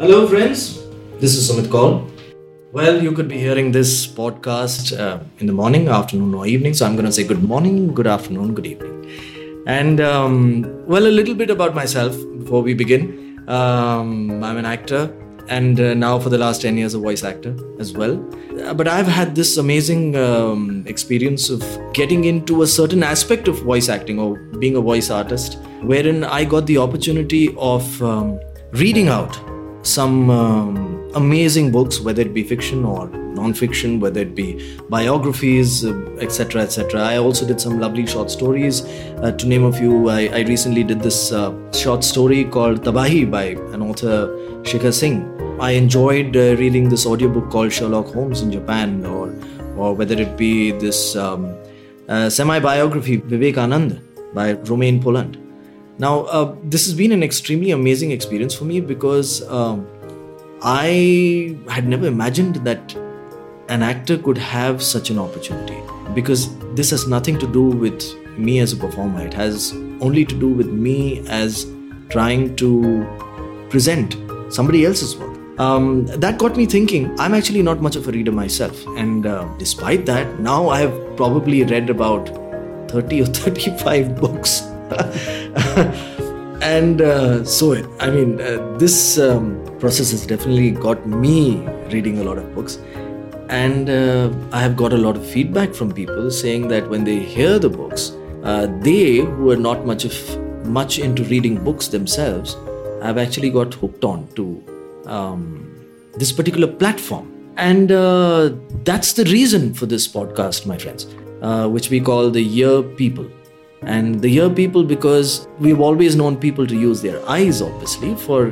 Hello friends, this is Sumit Kaul. Well, you could be hearing this podcast in the morning, afternoon or evening. So I'm going to say good morning, good afternoon, good evening. And a little bit about myself before we begin. I'm an actor and now for the last 10 years a voice actor as well. But I've had this amazing experience of getting into a certain aspect of voice acting or being a voice artist, wherein I got the opportunity of reading out some amazing books, whether it be fiction or non-fiction, whether it be biographies, etc., etc. I also did some lovely short stories. To name a few, I recently did this short story called Tabahi by an author, Shikha Singh. I enjoyed reading this audiobook called Sherlock Holmes in Japan, or whether it be this semi-biography, Vivekananda by Rolland Poland. Now, this has been an extremely amazing experience for me because I had never imagined that an actor could have such an opportunity, because this has nothing to do with me as a performer. It has only to do with me as trying to present somebody else's work. That got me thinking, I'm actually not much of a reader myself. And despite that, now I have probably read about 30 or 35 books. And this process has definitely got me reading a lot of books, and I have got a lot of feedback from people saying that when they hear the books, they who are not much into reading books themselves have actually got hooked on to this particular platform. And that's the reason for this podcast, my friends, which we call the Year People. And they hear people because we've always known people to use their eyes, obviously, for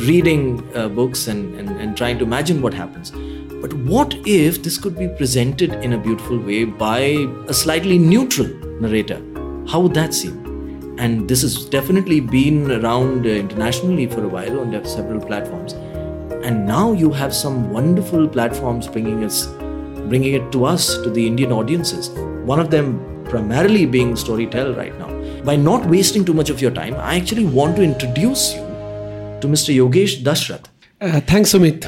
reading books and trying to imagine what happens. But what if this could be presented in a beautiful way by a slightly neutral narrator? How would that seem? And this has definitely been around internationally for a while on several platforms. And now you have some wonderful platforms bringing it to us, to the Indian audiences. One of them primarily being Storytel right now. By not wasting too much of your time, I actually want to introduce you to Mr. Yogesh Dashrath. Thanks, Sumit.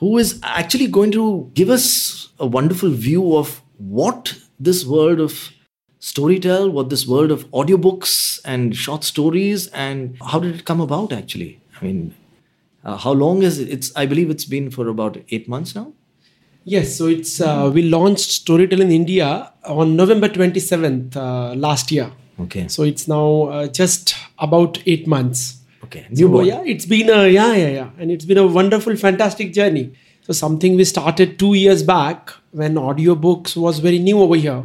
Who is actually going to give us a wonderful view of what this world of Storytel, what this world of audiobooks and short stories, and how did it come about actually? I mean, how long is it? I believe it's been for about 8 months now. Yes, so it's we launched Storytel in India on November 27th last year. Okay. So it's now just about 8 months. Okay. Newborn. So, it's been and it's been a wonderful, fantastic journey. So something we started 2 years back when audiobooks was very new over here,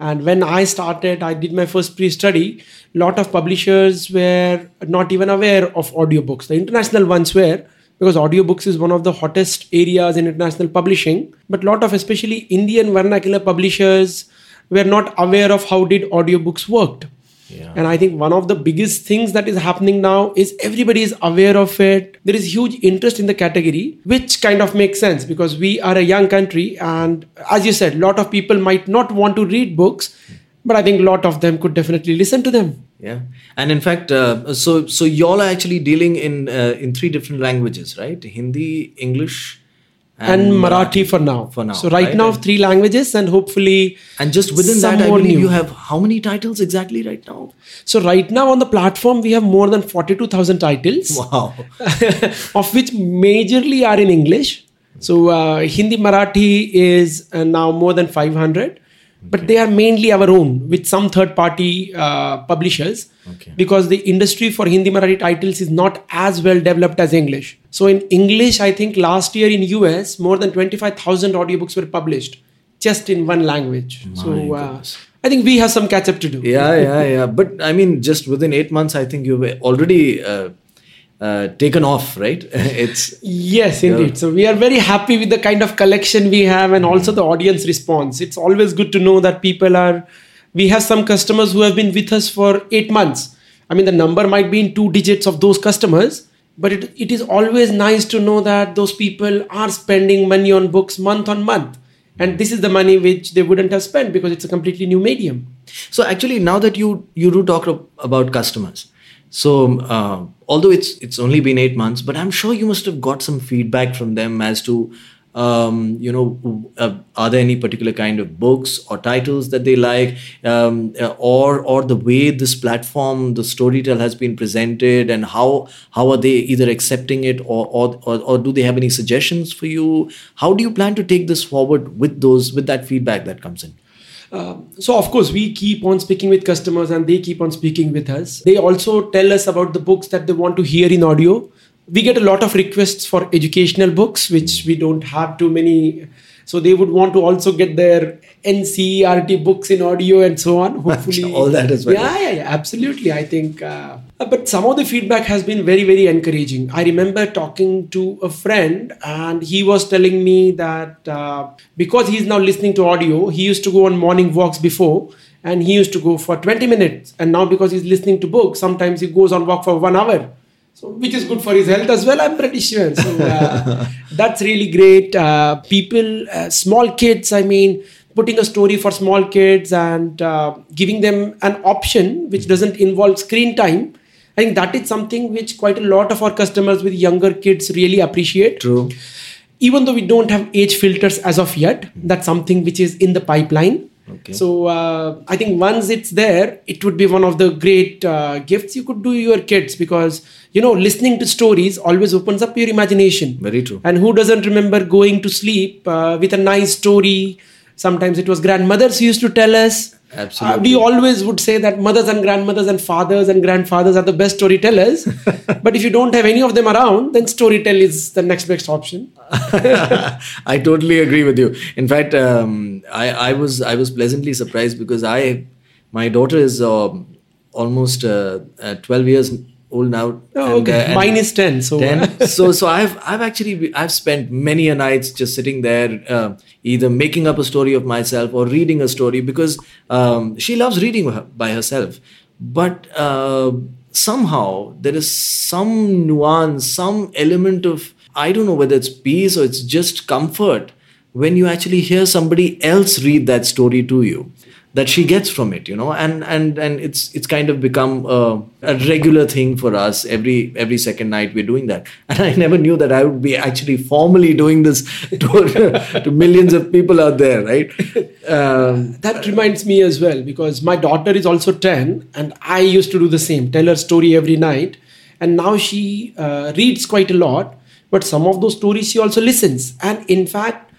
and when I started, I did my first pre-study. A lot of publishers were not even aware of audiobooks. The international ones were. Because audiobooks is one of the hottest areas in international publishing. But a lot of especially Indian vernacular publishers were not aware of how did audiobooks worked. Yeah. And I think one of the biggest things that is happening now is everybody is aware of it. There is huge interest in the category, which kind of makes sense because we are a young country. And as you said, a lot of people might not want to read books, but I think a lot of them could definitely listen to them. Yeah, and in fact, so y'all are actually dealing in three different languages, right? Hindi, English, and Marathi for now. So right now, three languages, and hopefully, and just within that, I believe you have how many titles exactly right now? So right now on the platform, we have more than 42,000 titles. Wow, of which majorly are in English. So Hindi, Marathi is now more than 500. But they are mainly our own with some third-party publishers because the industry for Hindi-Marathi titles is not as well developed as English. So in English, I think last year in US, more than 25,000 audiobooks were published just in one language. So I think we have some catch-up to do. Yeah. But I mean, just within 8 months, I think you've already... taken off, right? It's yes, indeed. So we are very happy with the kind of collection we have, and also the audience response. It's always good to know that people are. We have some customers who have been with us for 8 months. I mean, the number might be in two digits of those customers, but it is always nice to know that those people are spending money on books month on month, and this is the money which they wouldn't have spent because it's a completely new medium. So actually, now that you do talk about customers. So although it's only been 8 months, but I'm sure you must have got some feedback from them as to, are there any particular kind of books or titles that they like, or the way this platform, the Storytel, has been presented, and how are they either accepting it or do they have any suggestions for you? How do you plan to take this forward with that feedback that comes in? So of course we keep on speaking with customers and they keep on speaking with us. They also tell us about the books that they want to hear in audio. We get a lot of requests for educational books, which we don't have too many. So they would want to also get their NCERT books in audio and so on. Hopefully, all that as well. Yeah, absolutely. I think, but some of the feedback has been very, very encouraging. I remember talking to a friend and he was telling me that because he's now listening to audio, he used to go on morning walks before and he used to go for 20 minutes. And now because he's listening to books, sometimes he goes on walk for 1 hour. So, which is good for his health as well, I'm pretty sure. So, that's really great. People, small kids, I mean, putting a story for small kids and giving them an option which doesn't involve screen time. I think that is something which quite a lot of our customers with younger kids really appreciate. True. Even though we don't have age filters as of yet, that's something which is in the pipeline. Okay. So, I think once it's there, it would be one of the great gifts you could do your kids, because, you know, listening to stories always opens up your imagination. Very true. And who doesn't remember going to sleep with a nice story? Sometimes it was grandmothers who used to tell us. Absolutely. We always would say that mothers and grandmothers and fathers and grandfathers are the best storytellers. But if you don't have any of them around, then Storytel is the next best option. I totally agree with you. In fact, I was pleasantly surprised because my daughter is almost 12 years old now. Oh, okay. And mine is 10. So 10. So I've spent many a nights just sitting there, either making up a story of myself or reading a story, because she loves reading by herself. But somehow there is some nuance, some element of, I don't know whether it's peace or it's just comfort when you actually hear somebody else read that story to you, that she gets from it, you know, and it's kind of become a regular thing for us. Every second night we're doing that. And I never knew that I would be actually formally doing this to millions of people out there, right? That reminds me as well, because my daughter is also 10 and I used to do the same, tell her story every night. And now she reads quite a lot, but some of those stories she also listens. And in fact,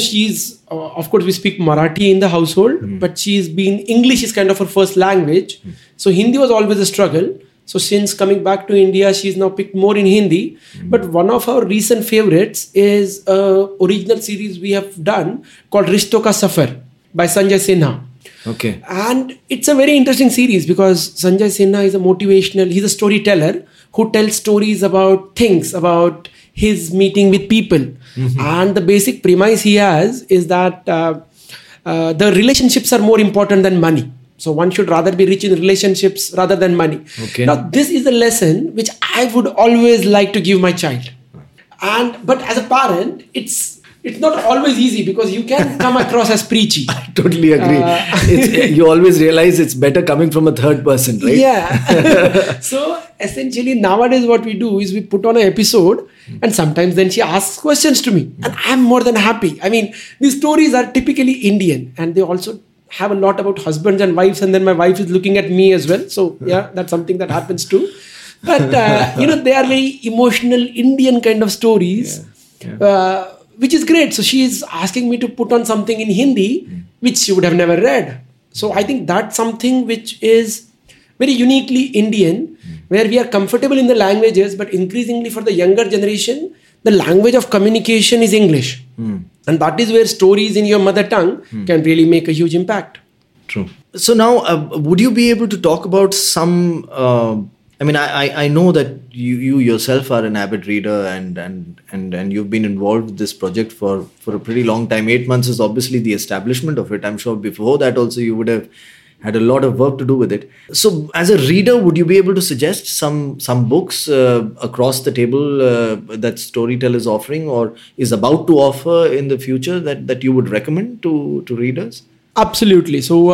she's, of course, we speak Marathi in the household, but she's been, English is kind of her first language. So Hindi was always a struggle. So since coming back to India, she's now picked more in Hindi. But one of our recent favorites is an original series we have done called Rishto Ka Safar by Sanjay Sinha. Okay. And it's a very interesting series because Sanjay Sinha is he's a storyteller who tells stories about things, about his meeting with people. And the basic premise he has is that the relationships are more important than money. So one should rather be rich in relationships rather than money. Okay. Now, this is a lesson which I would always like to give my child. But as a parent, it's not always easy because you can come across as preachy. I totally agree. You always realize it's better coming from a third person, right? Yeah. So essentially nowadays what we do is we put on an episode and sometimes then she asks questions to me and I'm more than happy. I mean, these stories are typically Indian and they also have a lot about husbands and wives, and then my wife is looking at me as well. So yeah, that's something that happens too. But they are very emotional Indian kind of stories. Yeah. Which is great. So she is asking me to put on something in Hindi, which she would have never read. So I think that's something which is very uniquely Indian, where we are comfortable in the languages, but increasingly for the younger generation, the language of communication is English. And that is where stories in your mother tongue can really make a huge impact. True. So now, would you be able to talk about some... I know that you yourself are an avid reader and you've been involved with this project for a pretty long time. 8 months is obviously the establishment of it. I'm sure before that also you would have had a lot of work to do with it. So as a reader, would you be able to suggest some books across the table that Storytel is offering or is about to offer in the future that you would recommend to readers? Absolutely. So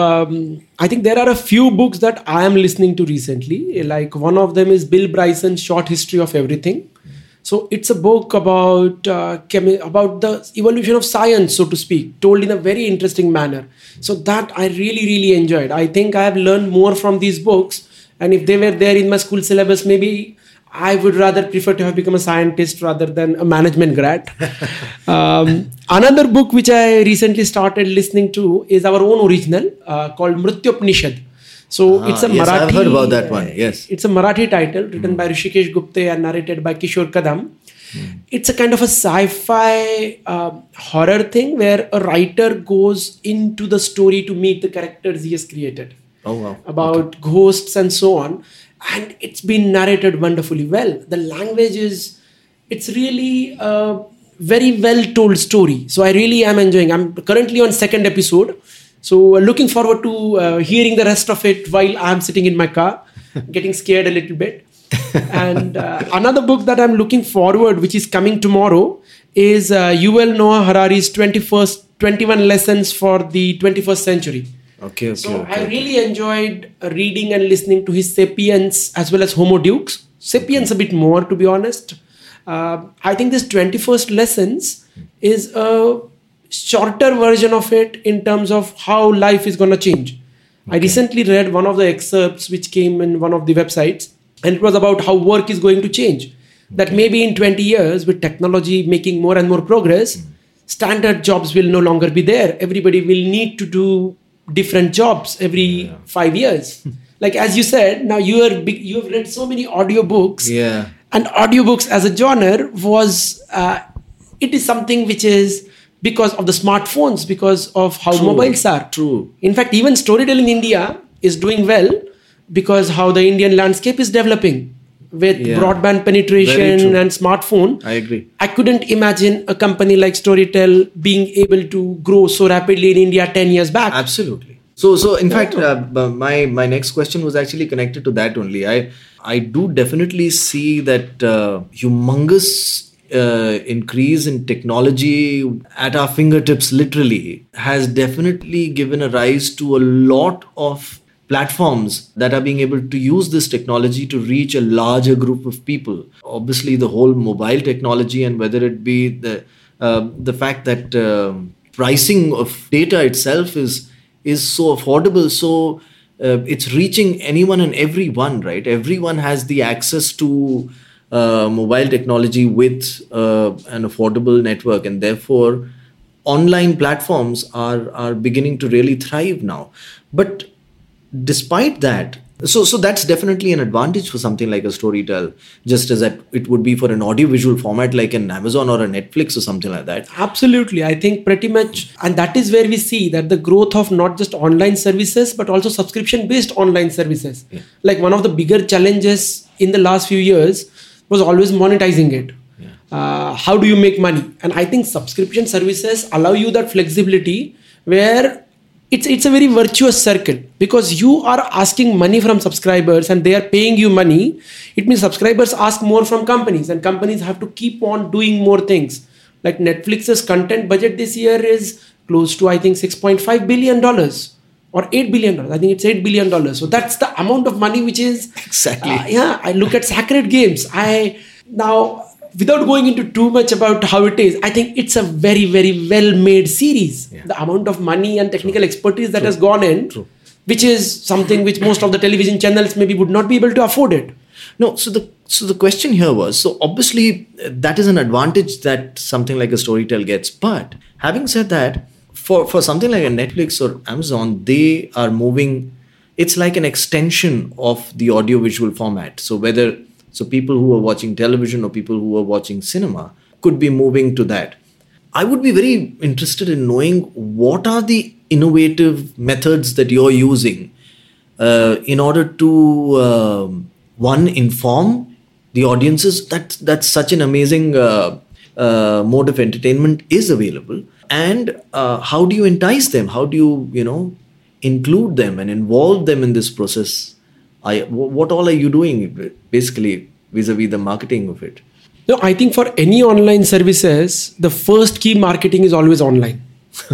I think there are a few books that I am listening to recently. Like one of them is Bill Bryson's Short History of Everything. So it's a book about the evolution of science, so to speak, told in a very interesting manner. So that I really, really enjoyed. I think I have learned more from these books. And if they were there in my school syllabus, maybe I would rather prefer to have become a scientist rather than a management grad. Another book which I recently started listening to is our own original called Mrityopanishad. So it's a Marathi. I've heard about that one. Yes, it's a Marathi title written by Rishikesh Gupte and narrated by Kishore Kadam. It's a kind of a sci-fi horror thing where a writer goes into the story to meet the characters he has created. Oh wow! About ghosts and so on. And it's been narrated wonderfully well. The language it's really a very well told story. So I really am enjoying. I'm currently on second episode. So looking forward to hearing the rest of it while I'm sitting in my car, getting scared a little bit. And another book that I'm looking forward, which is coming tomorrow, is Yuval Noah Harari's 21 Lessons for the 21st Century. Okay. I really enjoyed reading and listening to his Sapiens as well as Homo Deus. Sapiens a bit more, to be honest. I think this 21st Lessons is a shorter version of it in terms of how life is going to change. Okay. I recently read one of the excerpts which came in one of the websites, and it was about how work is going to change. Okay. That maybe in 20 years, with technology making more and more progress, standard jobs will no longer be there. Everybody will need to do different jobs every 5 years. Like as you said, now you have read so many audiobooks. Yeah. And audiobooks as a genre is something which is because of the smartphones, because of how mobiles are. True. In fact, even Storytel in India is doing well because how the Indian landscape is developing with broadband penetration and smartphone. I agree. I couldn't imagine a company like Storytel being able to grow so rapidly in India 10 years back. Absolutely. So in fact, my next question was actually connected to that only. I do definitely see that humongous increase in technology at our fingertips literally has definitely given a rise to a lot of platforms that are being able to use this technology to reach a larger group of people. Obviously, the whole mobile technology, and whether it be the fact that pricing of data itself is so affordable, so it's reaching anyone and everyone, right? Everyone has the access to mobile technology with an affordable network, and therefore online platforms are beginning to really thrive now. But despite that, so that's definitely an advantage for something like a Storytel, just as that it would be for an audiovisual format like an Amazon or a Netflix or something like that. Absolutely. I think pretty much, and that is where we see that the growth of not just online services, but also subscription-based online services. Yeah. Like one of the bigger challenges in the last few years was always monetizing it. Yeah. How do you make money? And I think subscription services allow you that flexibility where it's a very virtuous circle, because you are asking money from subscribers and they are paying you money. It means subscribers ask more from companies, and companies have to keep on doing more things. Like Netflix's content budget this year is close to, I think, $6.5 billion or $8 billion. I think it's $8 billion. So that's the amount of money which is... Exactly. I look at Sacred Games. Now, without going into too much about how it is, I think it's a very, very well-made series. Yeah. The amount of money and technical expertise that has gone in, which is something which most of the television channels maybe would not be able to afford it. No, so the question here was, so obviously that is an advantage that something like a Storytel gets. But having said that, for something like a Netflix or Amazon, they are moving, it's like an extension of the audiovisual format. So people who are watching television or people who are watching cinema could be moving to that. I would be very interested in knowing what are the innovative methods that you're using in order to, one, inform the audiences that such an amazing mode of entertainment is available, and how do you entice them? How do you, include them and involve them in this process? What all are you doing, basically, vis-a-vis the marketing of it? No, I think for any online services, the first key marketing is always online.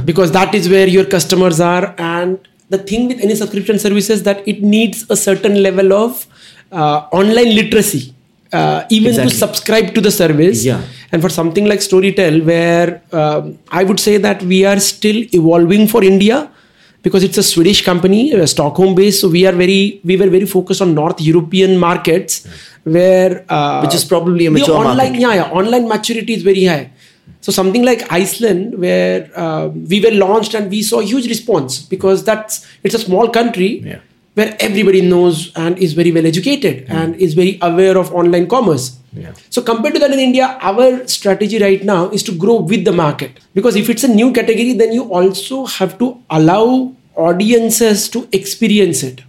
because that is where your customers are. And the thing with any subscription service is that it needs a certain level of online literacy, even exactly. to subscribe to the service. Yeah. And for something like Storytel, where I would say that we are still evolving for India, because it's a Swedish company, Stockholm based. So we were very focused on North European markets, where which is probably a mature market. Online maturity is very high. So something like Iceland, where we were launched and we saw huge response, because it's a small country where everybody knows and is very well educated and is very aware of online commerce. Yeah. So compared to that in India, our strategy right now is to grow with the market, because if it's a new category, then you also have to allow audiences to experience it.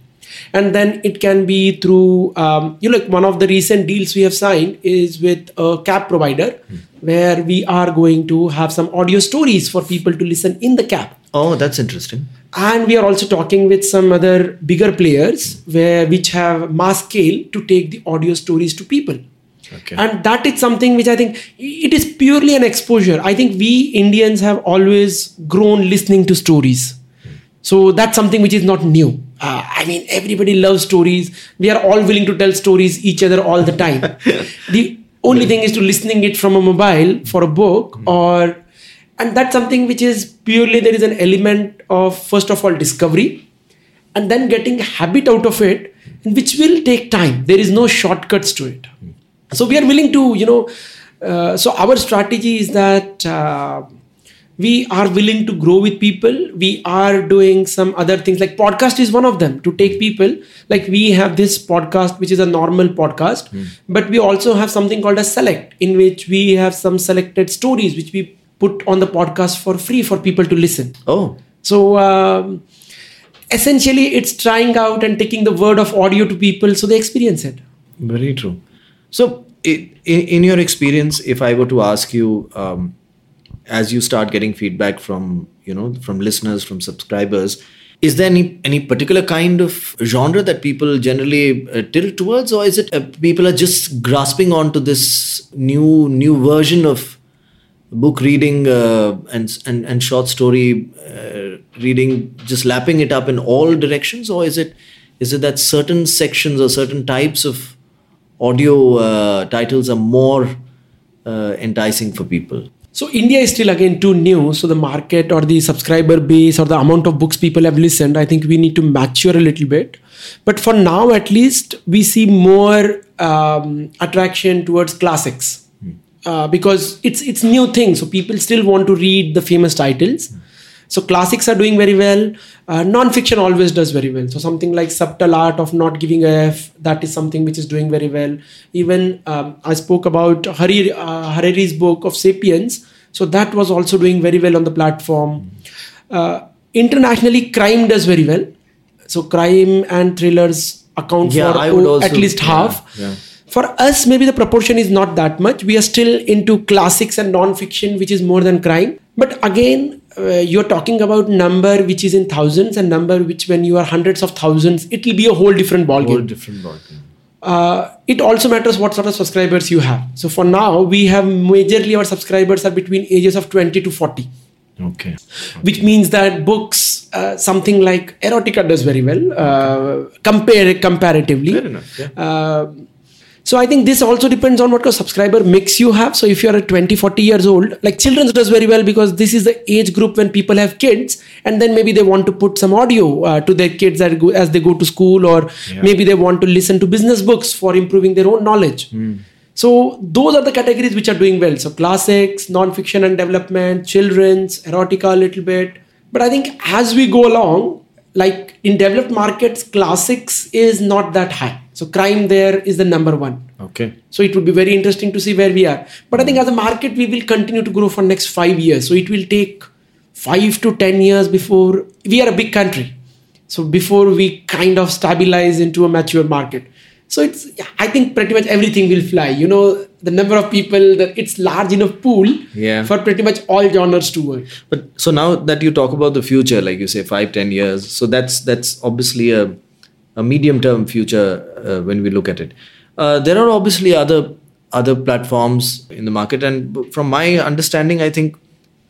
And then it can be through, like one of the recent deals we have signed is with a cab provider, where we are going to have some audio stories for people to listen in the cab. Oh, that's interesting. And we are also talking with some other bigger players which have mass scale to take the audio stories to people. Okay. And that is something which I think it is purely an exposure. I think we Indians have always grown listening to stories. So that's something which is not new. Everybody loves stories. We are all willing to tell stories each other all the time. The only thing is to listening it from a mobile for a book and that's something which is purely, there is an element of, first of all, discovery, and then getting habit out of it, which will take time. There is no shortcuts to it. So we are willing to, so our strategy is that we are willing to grow with people. We are doing some other things, like podcast is one of them, to take people. Like we have this podcast, which is a normal podcast, but we also have something called a select, in which we have some selected stories, which we put on the podcast for free for people to listen. Oh. So essentially it's trying out and taking the word of audio to people so they experience it. Very true. So in your experience, if I were to ask you, as you start getting feedback from listeners, from subscribers, is there any particular kind of genre that people generally tilt towards, or is it people are just grasping onto this new version of book reading and short story reading, just lapping it up in all directions? Or is it that certain sections or certain types of audio titles are more enticing for people? So India is still again too new. So the market or the subscriber base or the amount of books people have listened, I think we need to mature a little bit. But for now, at least, we see more attraction towards classics because it's new thing. So people still want to read the famous titles. So classics are doing very well. Non-fiction always does very well. So something like Subtle Art of Not Giving a F, that is something which is doing very well. Even I spoke about Harari's book of Sapiens. So that was also doing very well on the platform. Internationally, crime does very well. So crime and thrillers account for at least half. Yeah. For us, maybe the proportion is not that much. We are still into classics and non-fiction, which is more than crime. But again, you're talking about number which is in thousands, and number which when you are hundreds of thousands, it will be a whole different ballgame. It also matters what sort of subscribers you have. So for now, we have majorly our subscribers are between ages of 20 to 40. Okay. Which means that books, something like erotica does very well, comparatively. Fair enough, yeah. So I think this also depends on what kind of subscriber mix you have. So if you're 20, 40 years old, like children's does very well, because this is the age group when people have kids, and then maybe they want to put some audio to their kids as they go to school, or maybe they want to listen to business books for improving their own knowledge. So those are the categories which are doing well. So classics, non-fiction and development, children's, erotica a little bit. But I think as we go along, like in developed markets, classics is not that high. So crime there is the number one. Okay. So it would be very interesting to see where we are. But I think as a market, we will continue to grow for next 5 years. So it will take 5 to 10 years before we are a big country. So before we kind of stabilize into a mature market. So it's, I think pretty much everything will fly. The number of people, it's large enough pool for pretty much all genres to work. But so now that you talk about the future, like you say 5-10 years, so that's obviously a medium-term future when we look at it. There are obviously other platforms in the market, and from my understanding, I think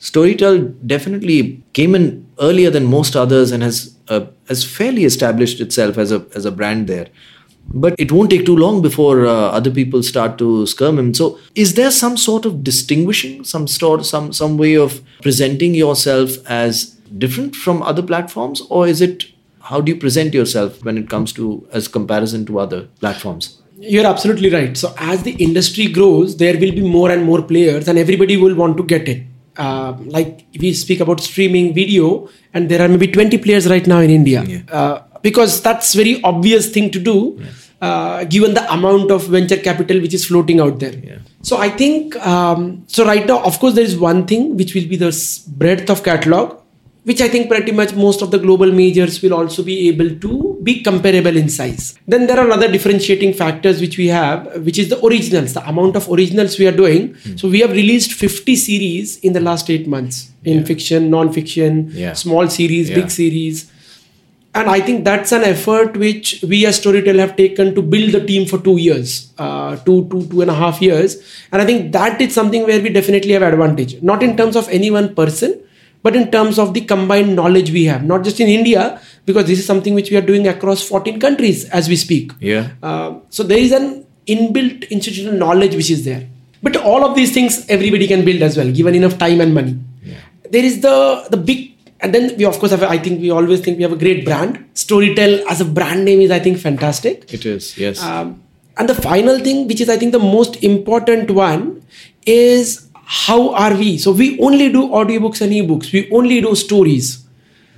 Storytel definitely came in earlier than most others and has fairly established itself as a brand there. But it won't take too long before other people start to skirm him. So is there some sort of distinguishing, some way of presenting yourself as different from other platforms? Or is it, how do you present yourself when it comes to, as comparison to other platforms? You're absolutely right. So as the industry grows, there will be more and more players and everybody will want to get it. Like we speak about streaming video and there are maybe 20 players right now in India. Yeah. Because that's very obvious thing to do, given the amount of venture capital which is floating out there. Yeah. So I think, right now, of course, there is one thing which will be the breadth of catalog, which I think pretty much most of the global majors will also be able to be comparable in size. Then there are other differentiating factors which we have, which is the originals, the amount of originals we are doing. Mm. So we have released 50 series in the last 8 months in fiction, non-fiction, small series, big series. And I think that's an effort which we as Storytel have taken to build the team for 2 years, 2.5 years. And I think that is something where we definitely have advantage, not in terms of any one person, but in terms of the combined knowledge we have, not just in India, because this is something which we are doing across 14 countries as we speak. Yeah. So there is an inbuilt institutional knowledge which is there. But all of these things, everybody can build as well, given enough time and money. Yeah. There is the big. And then we, of course, have, I think we always think we have a great brand. Storytel as a brand name is, I think, fantastic. It is, yes. And the final thing, which is, I think, the most important one is how are we? So we only do audiobooks and ebooks. We only do stories.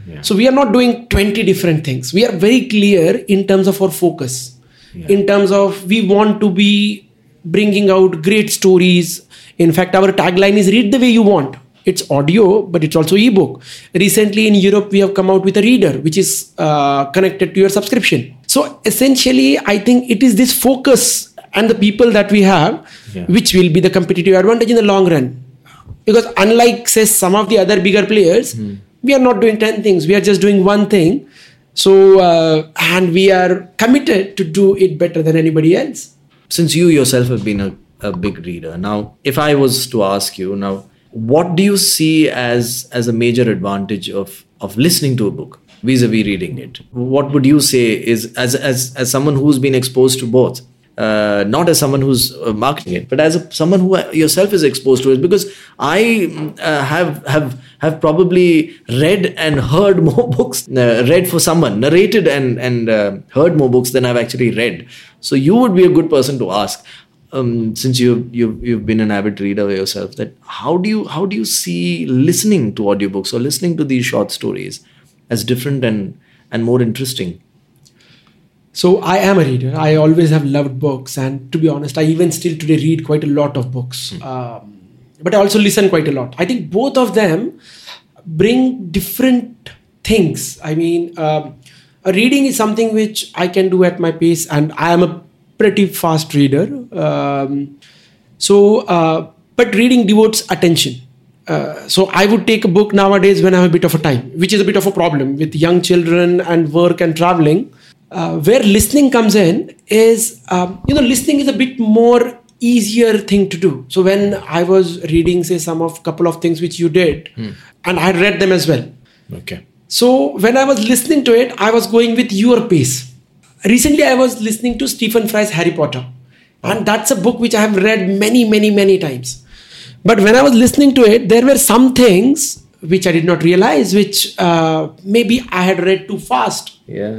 Yeah. So we are not doing 20 different things. We are very clear in terms of our focus, in terms of we want to be bringing out great stories. In fact, our tagline is read the way you want. It's audio, but it's also ebook. Recently in Europe, we have come out with a reader, which is connected to your subscription. So essentially, I think it is this focus and the people that we have, which will be the competitive advantage in the long run. Because unlike, say, some of the other bigger players, we are not doing 10 things. We are just doing one thing. So, and we are committed to do it better than anybody else. Since you yourself have been a big reader, now, if I was to ask you now, what do you see as a major advantage of listening to a book vis-a-vis reading it? What would you say is, as someone who's been exposed to both, not as someone who's marketing it, but as someone who yourself is exposed to it? Because I have probably read and heard more books, narrated and heard more books than I've actually read. So you would be a good person to ask. Since you've been an avid reader yourself, that how do you see listening to audiobooks or listening to these short stories as different and more interesting? So I am a reader. I always have loved books, and to be honest, I even still today read quite a lot of books. But I also listen quite a lot. I think both of them bring different things. I mean, a reading is something which I can do at my pace, and I am a pretty fast reader, but reading devotes attention. So I would take a book nowadays when I have a bit of a time, which is a bit of a problem with young children and work and traveling. Where listening comes in is, listening is a bit more easier thing to do. So when I was reading, say, couple of things which you did, and I read them as well. Okay. So when I was listening to it, I was going with your pace. Recently, I was listening to Stephen Fry's Harry Potter. And that's a book which I have read many, many, many times. But when I was listening to it, there were some things which I did not realize, which maybe I had read too fast. Yeah.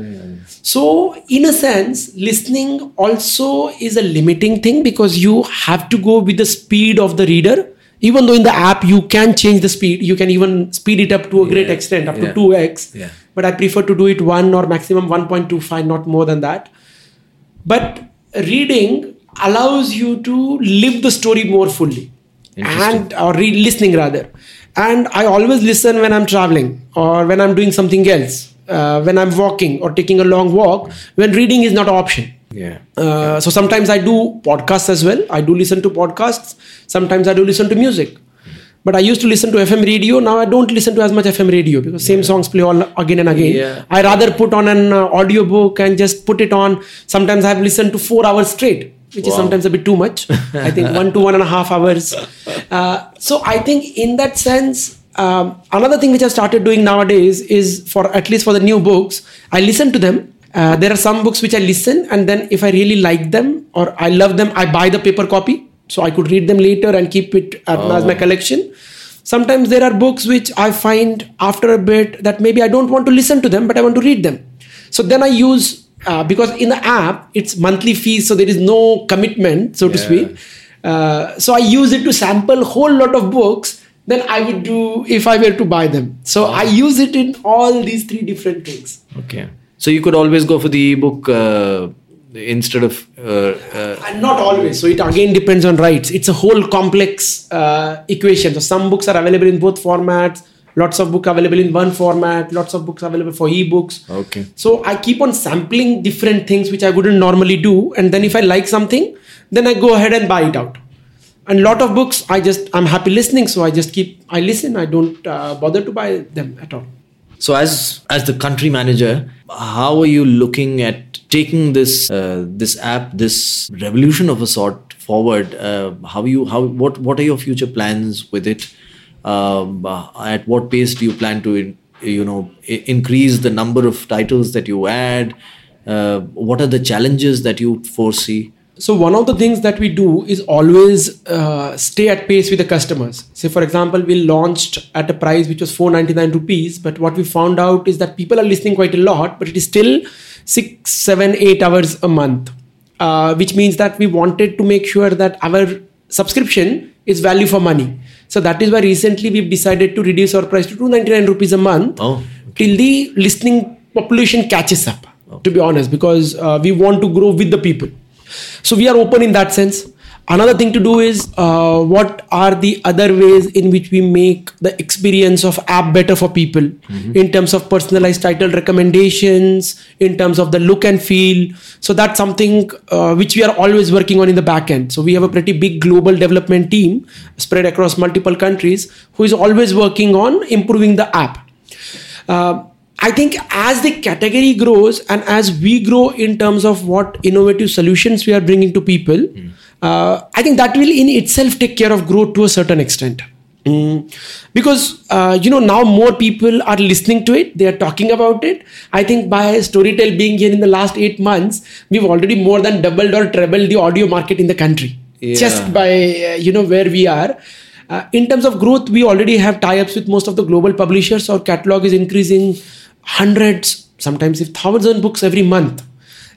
So, in a sense, listening also is a limiting thing because you have to go with the speed of the reader. Even though in the app, you can change the speed. You can even speed it up to a great extent, up to 2x. Yeah. But I prefer to do it 1 or maximum 1.25, not more than that. But reading allows you to live the story more fully. Listening rather. And I always listen when I'm traveling or when I'm doing something else, when I'm walking or taking a long walk, when reading is not an option. So sometimes I do podcasts as well. I do listen to podcasts. Sometimes I do listen to music. But I used to listen to FM radio. Now I don't listen to as much FM radio because same songs play all again and again. Yeah. I rather put on an audio book and just put it on. Sometimes I've listened to 4 hours straight, which is sometimes a bit too much. I think 1 to 1.5 hours. So I think in that sense, another thing which I started doing nowadays is for at least for the new books, I listen to them. There are some books which I listen and then if I really like them or I love them, I buy the paper copy. So I could read them later and keep it as my collection. Sometimes there are books which I find after a bit that maybe I don't want to listen to them, but I want to read them. So then I use, because in the app, it's monthly fees. So there is no commitment, so to speak. So I use it to sample a whole lot of books than I would do if I were to buy them. So I use it in all these three different things. Okay. So you could always go for the ebook instead of not always. So it again depends on rights. It's a whole complex equation. So some books are available in both formats, lots of books available in one format, lots of books available for ebooks. Okay. So I keep on sampling different things which I wouldn't normally do, and then if I like something, then I go ahead and buy it out. And lot of books I'm happy listening, so I listen. I don't bother to buy them at all. So as the country manager, how are you looking at taking this app, this revolution of a sort forward? What are your future plans with it? At what pace do you plan to increase the number of titles that you add? What are the challenges that you foresee? So one of the things that we do is always stay at pace with the customers. Say, for example, we launched at a price which was 499 rupees. But what we found out is that people are listening quite a lot, but it is still 6, 7, 8 hours a month, which means that we wanted to make sure that our subscription is value for money. So that is why recently we've decided to reduce our price to 299 rupees a month till the listening population catches up, to be honest, because we want to grow with the people. So we are open in that sense. Another thing to do is what are the other ways in which we make the experience of app better for people in terms of personalized title recommendations, in terms of the look and feel. So that's something which we are always working on in the back end. So we have a pretty big global development team spread across multiple countries who is always working on improving the app. I think as the category grows and as we grow in terms of what innovative solutions we are bringing to people, I think that will in itself take care of growth to a certain extent. Because, now more people are listening to it. They are talking about it. I think by Storytel being here in the last 8 months, we've already more than doubled or trebled the audio market in the country. Yeah. Just by, where we are. In terms of growth, we already have tie-ups with most of the global publishers. Our catalog is increasing hundreds, sometimes if thousands of books every month.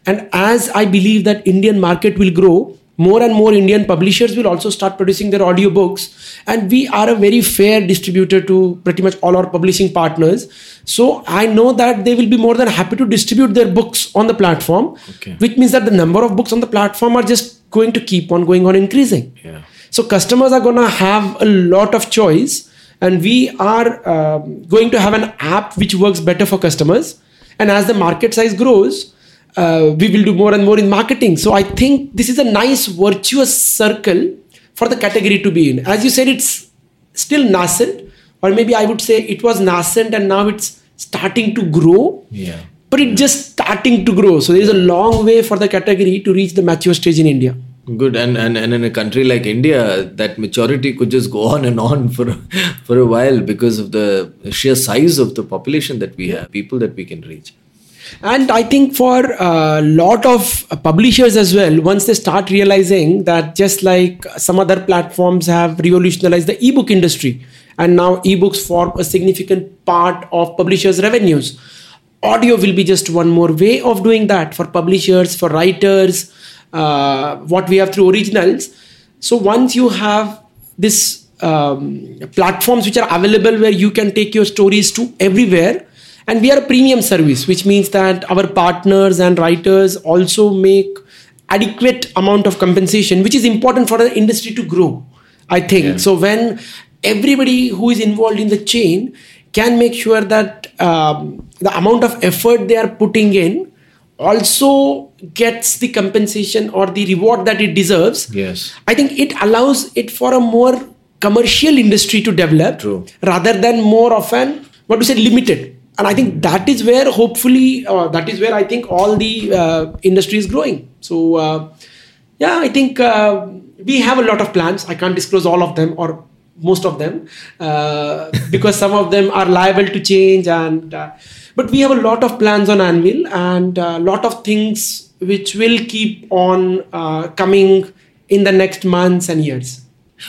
And as I believe that Indian market will grow, more and more Indian publishers will also start producing their audiobooks. And we are a very fair distributor to pretty much all our publishing partners. So I know that they will be more than happy to distribute their books on the platform, which means that the number of books on the platform are just going to keep on going on increasing. Yeah. So customers are going to have a lot of choice. And we are going to have an app which works better for customers. And as the market size grows, we will do more and more in marketing. So I think this is a nice virtuous circle for the category to be in. As you said, it's still nascent, or maybe I would say it was nascent and now it's starting to grow. Yeah. But it's just starting to grow. So there is a long way for the category to reach the mature stage in India. Good. And in a country like India, that maturity could just go on and on for a while because of the sheer size of the population that we have, people that we can reach. And I think for a lot of publishers as well, once they start realizing that just like some other platforms have revolutionized the ebook industry, and now ebooks form a significant part of publishers' revenues, audio will be just one more way of doing that for publishers, for writers. What we have through originals. So once you have this platforms which are available where you can take your stories to everywhere, and we are a premium service, which means that our partners and writers also make adequate amount of compensation, which is important for the industry to grow, I think. Yeah. So when everybody who is involved in the chain can make sure that the amount of effort they are putting in also gets the compensation or the reward that it deserves. Yes, I think it allows it for a more commercial industry to develop. True. Rather than more often, what we say, limited. And I think that is where hopefully, that is where I think all the industry is growing. So, yeah, I think we have a lot of plans. I can't disclose all of them or most of them because some of them are liable to change. And but we have a lot of plans on Anvil and a lot of things which will keep on coming in the next months and years.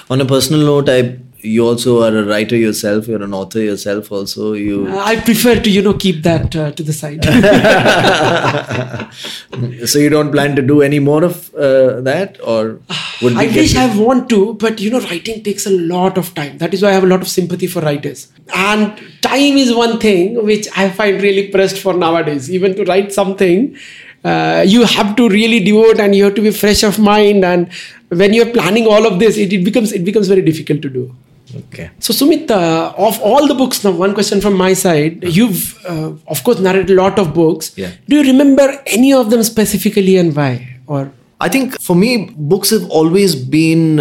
On a personal note, you also are a writer yourself. You're an author yourself also. I prefer to, keep that to the side. So you don't plan to do any more of that? Or would I wish I want to, but writing takes a lot of time. That is why I have a lot of sympathy for writers. And time is one thing which I find really pressed for nowadays. Even to write something, you have to really devote and you have to be fresh of mind. And when you're planning all of this, it becomes very difficult to do. Okay. So Sumit, of all the books, now one question from my side. You've, of course, narrated a lot of books. Yeah. Do you remember any of them specifically and why? Or I think for me, books have always been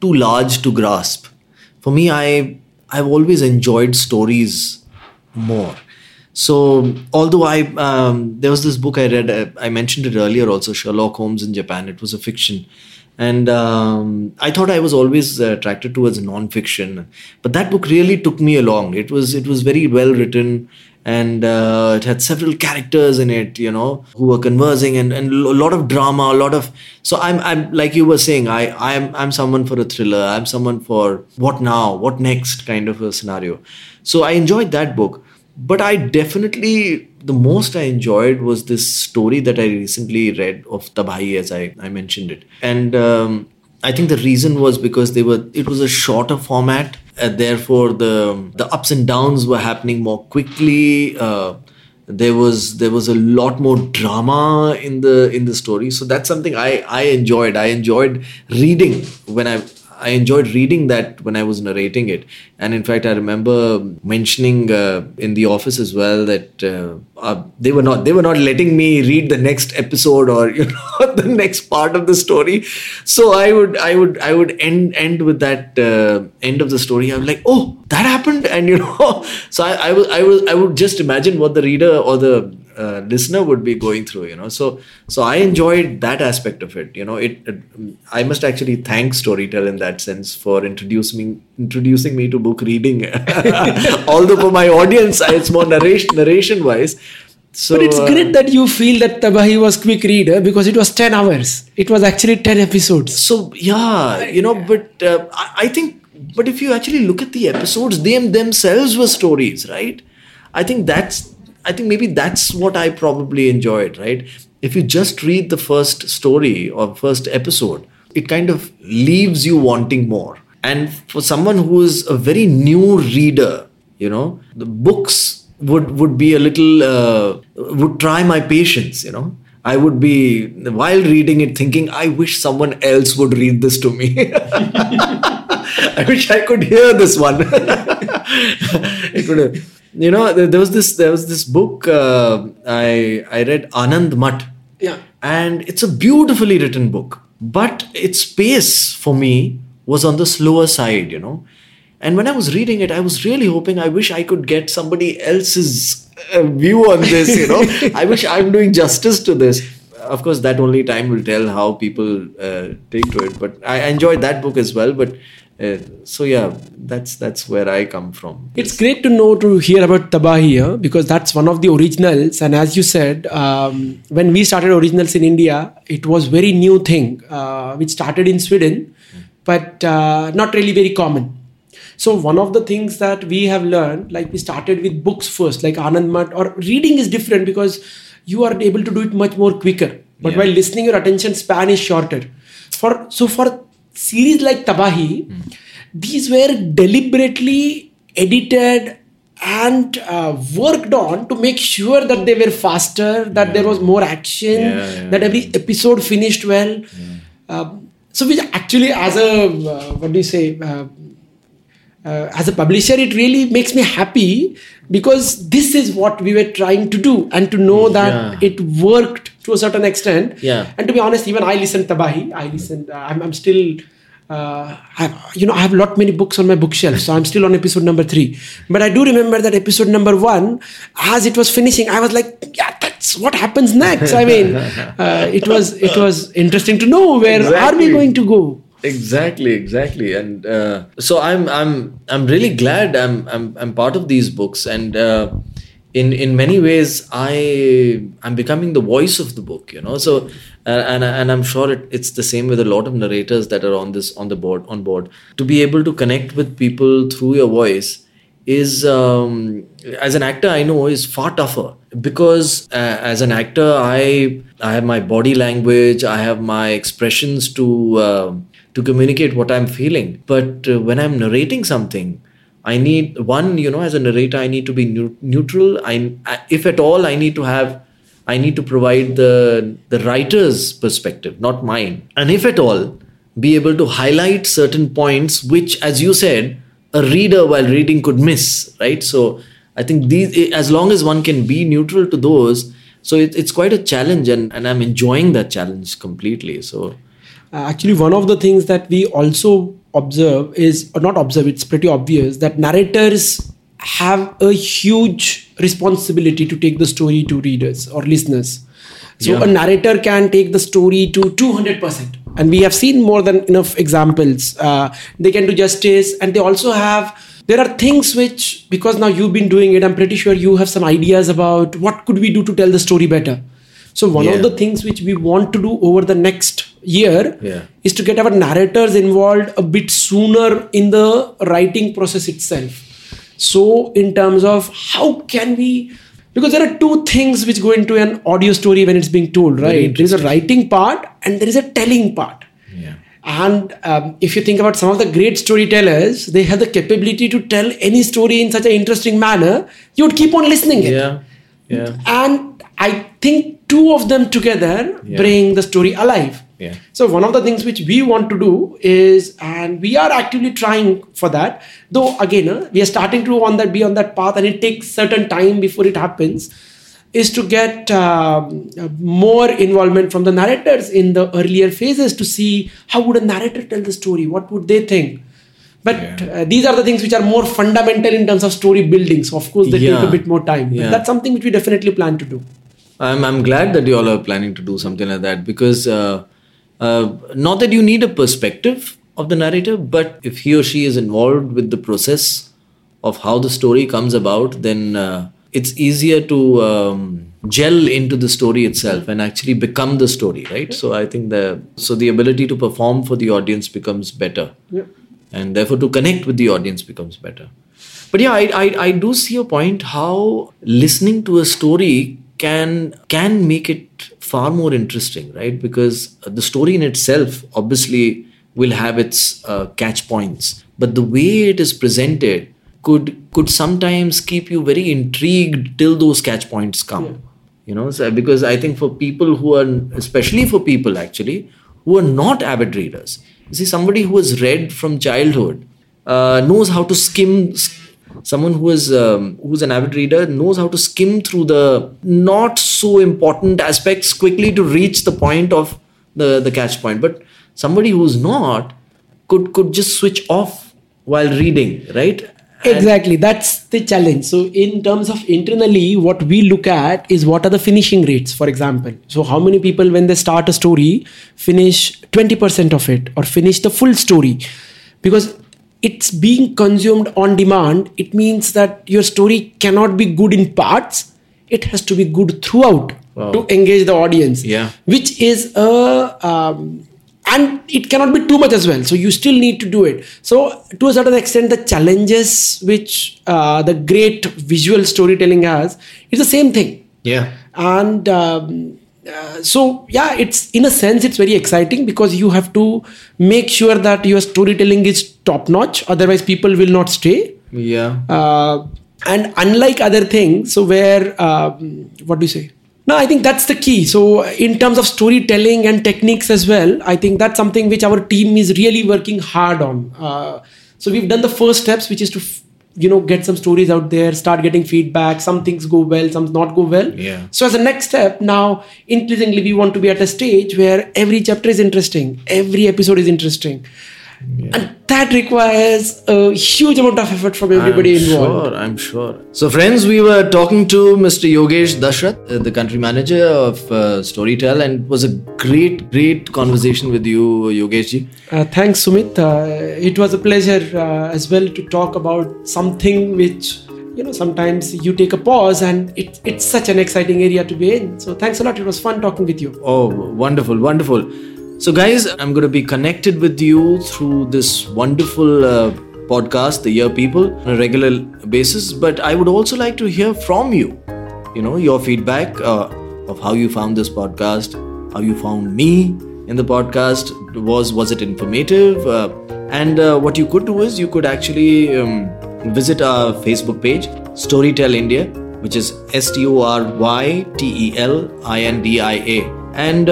too large to grasp. For me, I've always enjoyed stories more. So, although there was this book I read, I mentioned it earlier also, Sherlock Holmes in Japan. It was a fiction. And I thought I was always attracted towards non-fiction. But that book really took me along. It was very well written and it had several characters in it, who were conversing and a lot of drama, a lot of... So, I'm like you were saying, I'm someone for a thriller. I'm someone for what now, what next kind of a scenario. So, I enjoyed that book. But the most I enjoyed was this story that I recently read of Tabahi, as I mentioned it. And I think the reason was because it was a shorter format. Therefore, the ups and downs were happening more quickly. There was a lot more drama in the story. So that's something I enjoyed. I enjoyed reading when I enjoyed reading that when I was narrating it. And in fact, I remember mentioning in the office as well that they were not letting me read the next episode or the next part of the story. So I would end with that end of the story. I'm like, oh, that happened, and so I would just imagine what the reader or the listener would be going through, So I enjoyed that aspect of it. I must actually thank Storytel in that sense for introducing me to book reading. Although for my audience, it's more narration wise. So, but it's great that you feel that Tabahi was quick reader because it was 10 hours. It was actually 10 episodes. So yeah, But I think, but if you actually look at the episodes, they themselves were stories, right? I think maybe that's what I probably enjoyed, right? If you just read the first story or first episode, it kind of leaves you wanting more. And for someone who is a very new reader, the books would be a little, would try my patience, I would be, while reading it, thinking, I wish someone else would read this to me. I wish I could hear this one. It would have. There was this book I read, Anandamath. Yeah. And it's a beautifully written book. But its pace for me was on the slower side, And when I was reading it, I was really hoping, I wish I could get somebody else's view on this, I wish I'm doing justice to this. Of course, that only time will tell how people take to it. But I enjoyed that book as well. But so yeah, that's where I come from. It's great to hear about Tabahi because that's one of the originals. And as you said, when we started originals in India, it was very new thing, which started in Sweden, but not really very common. So one of the things that we have learned, like we started with books first, like Anandamath, or reading is different because you are able to do it much more quicker. But yeah. While listening, your attention span is shorter. For series like Tabahi, these were deliberately edited and worked on to make sure that they were faster, that there was more action, that every episode finished well. Yeah. So which actually as a, as a publisher, it really makes me happy because this is what we were trying to do, and to know that it worked to a certain extent. Yeah. And to be honest, even I listened to Tabahi. I'm still I have lot many books on my bookshelf, so I'm still on episode number 3. But I do remember that episode number 1, as it was finishing, I was like, yeah, that's what happens next. I mean, it was interesting to know where exactly. Are we going to go. Exactly, and so I'm really glad I'm part of these books, and in many ways I'm becoming the voice of the book, you know. So and I'm sure it's the same with a lot of narrators that are on board. To be able to connect with people through your voice is as an actor I know is far tougher. Because as an actor, I have my body language, I have my expressions to communicate what I'm feeling. But when I'm narrating something, I need as a narrator, I need to be neutral. I need to provide the writer's perspective, not mine. And if at all, be able to highlight certain points which, as you said, a reader while reading could miss, right? So I think these, as long as one can be neutral to those, so it's quite a challenge, and I'm enjoying that challenge completely. So, actually, one of the things that we also it's pretty obvious that narrators have a huge responsibility to take the story to readers or listeners. So yeah. A narrator can take the story to 200%. And we have seen more than enough examples. They can do justice, and they also have... There are things which, because now you've been doing it, I'm pretty sure you have some ideas about what could we do to tell the story better. So one of the things which we want to do over the next year is to get our narrators involved a bit sooner in the writing process itself. So in terms of how can we... Because there are two things which go into an audio story when it's being told, right? There is a writing part and there is a telling part. Yeah. And if you think about some of the great storytellers, they have the capability to tell any story in such an interesting manner, you would keep on listening it. Yeah. And I think two of them together bring the story alive. Yeah. So one of the things which we want to do is, and we are actively trying for that, though again, we are starting to be on that path, and it takes certain time before it happens, is to get more involvement from the narrators in the earlier phases to see how would a narrator tell the story, what would they think. But these are the things which are more fundamental in terms of story building. So of course, they take a bit more time. But that's something which we definitely plan to do. I'm glad that you all are planning to do something like that, because not that you need a perspective of the narrator, but if he or she is involved with the process of how the story comes about, then... it's easier to gel into the story itself and actually become the story, right? Yeah. So I think the ability to perform for the audience becomes better, and therefore to connect with the audience becomes better. But I do see a point how listening to a story can make it far more interesting, right? Because the story in itself obviously will have its catch points, but the way it is presented could sometimes keep you very intrigued till those catch points come, So because I think especially for people who are not avid readers, you see, somebody who has read from childhood knows how to skim. Someone who's an avid reader knows how to skim through the not so important aspects quickly to reach the point of the catch point. But somebody who's not could just switch off while reading, right? Exactly, that's the challenge. So in terms of internally, what we look at is what are the finishing rates, for example. So how many people, when they start a story, finish 20% of it or finish the full story? Because it's being consumed on demand. It means that your story cannot be good in parts. It has to be good throughout to engage the audience, which is and it cannot be too much as well. So you still need to do it. So to a certain extent, the challenges which the great visual storytelling has, it's the same thing. Yeah. And it's in a sense, it's very exciting because you have to make sure that your storytelling is top notch. Otherwise, people will not stay. Yeah. And unlike other things, so where, what do you say? No, I think that's the key. So in terms of storytelling and techniques as well, I think that's something which our team is really working hard on. So we've done the first steps, which is to, get some stories out there, start getting feedback. Some things go well, some not go well. Yeah. So as a next step, now increasingly we want to be at a stage where every chapter is interesting. Every episode is interesting. Yeah. And that requires a huge amount of effort from everybody involved. I'm sure. So friends, we were talking to Mr. Yogesh Dashrath, the country manager of Storytel, and it was a great conversation with you, Yogesh ji. Thanks, Sumit. It was a pleasure as well to talk about something which, you know, sometimes you take a pause and it's such an exciting area to be in. So thanks a lot. It was fun talking with you. Oh, wonderful, wonderful. So guys, I'm going to be connected with you through this wonderful podcast, The Year People, on a regular basis. But I would also like to hear from you, you know, your feedback of how you found this podcast, how you found me in the podcast. Was it informative? And what you could do is you could actually visit our Facebook page, Storytel India, which is STORYTELINDIA. And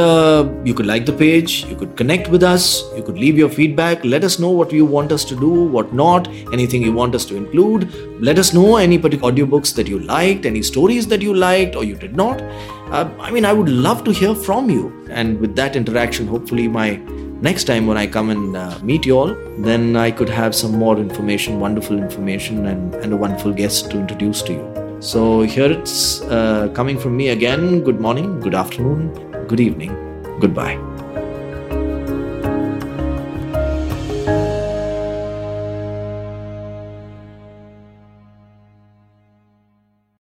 you could like the page, you could connect with us, you could leave your feedback, let us know what you want us to do, what not, anything you want us to include. Let us know any particular audiobooks that you liked, any stories that you liked or you did not. I would love to hear from you. And with that interaction, hopefully my next time when I come and meet you all, then I could have some more information, wonderful information and a wonderful guest to introduce to you. So here it's coming from me again. Good morning, good afternoon. Good evening. Goodbye.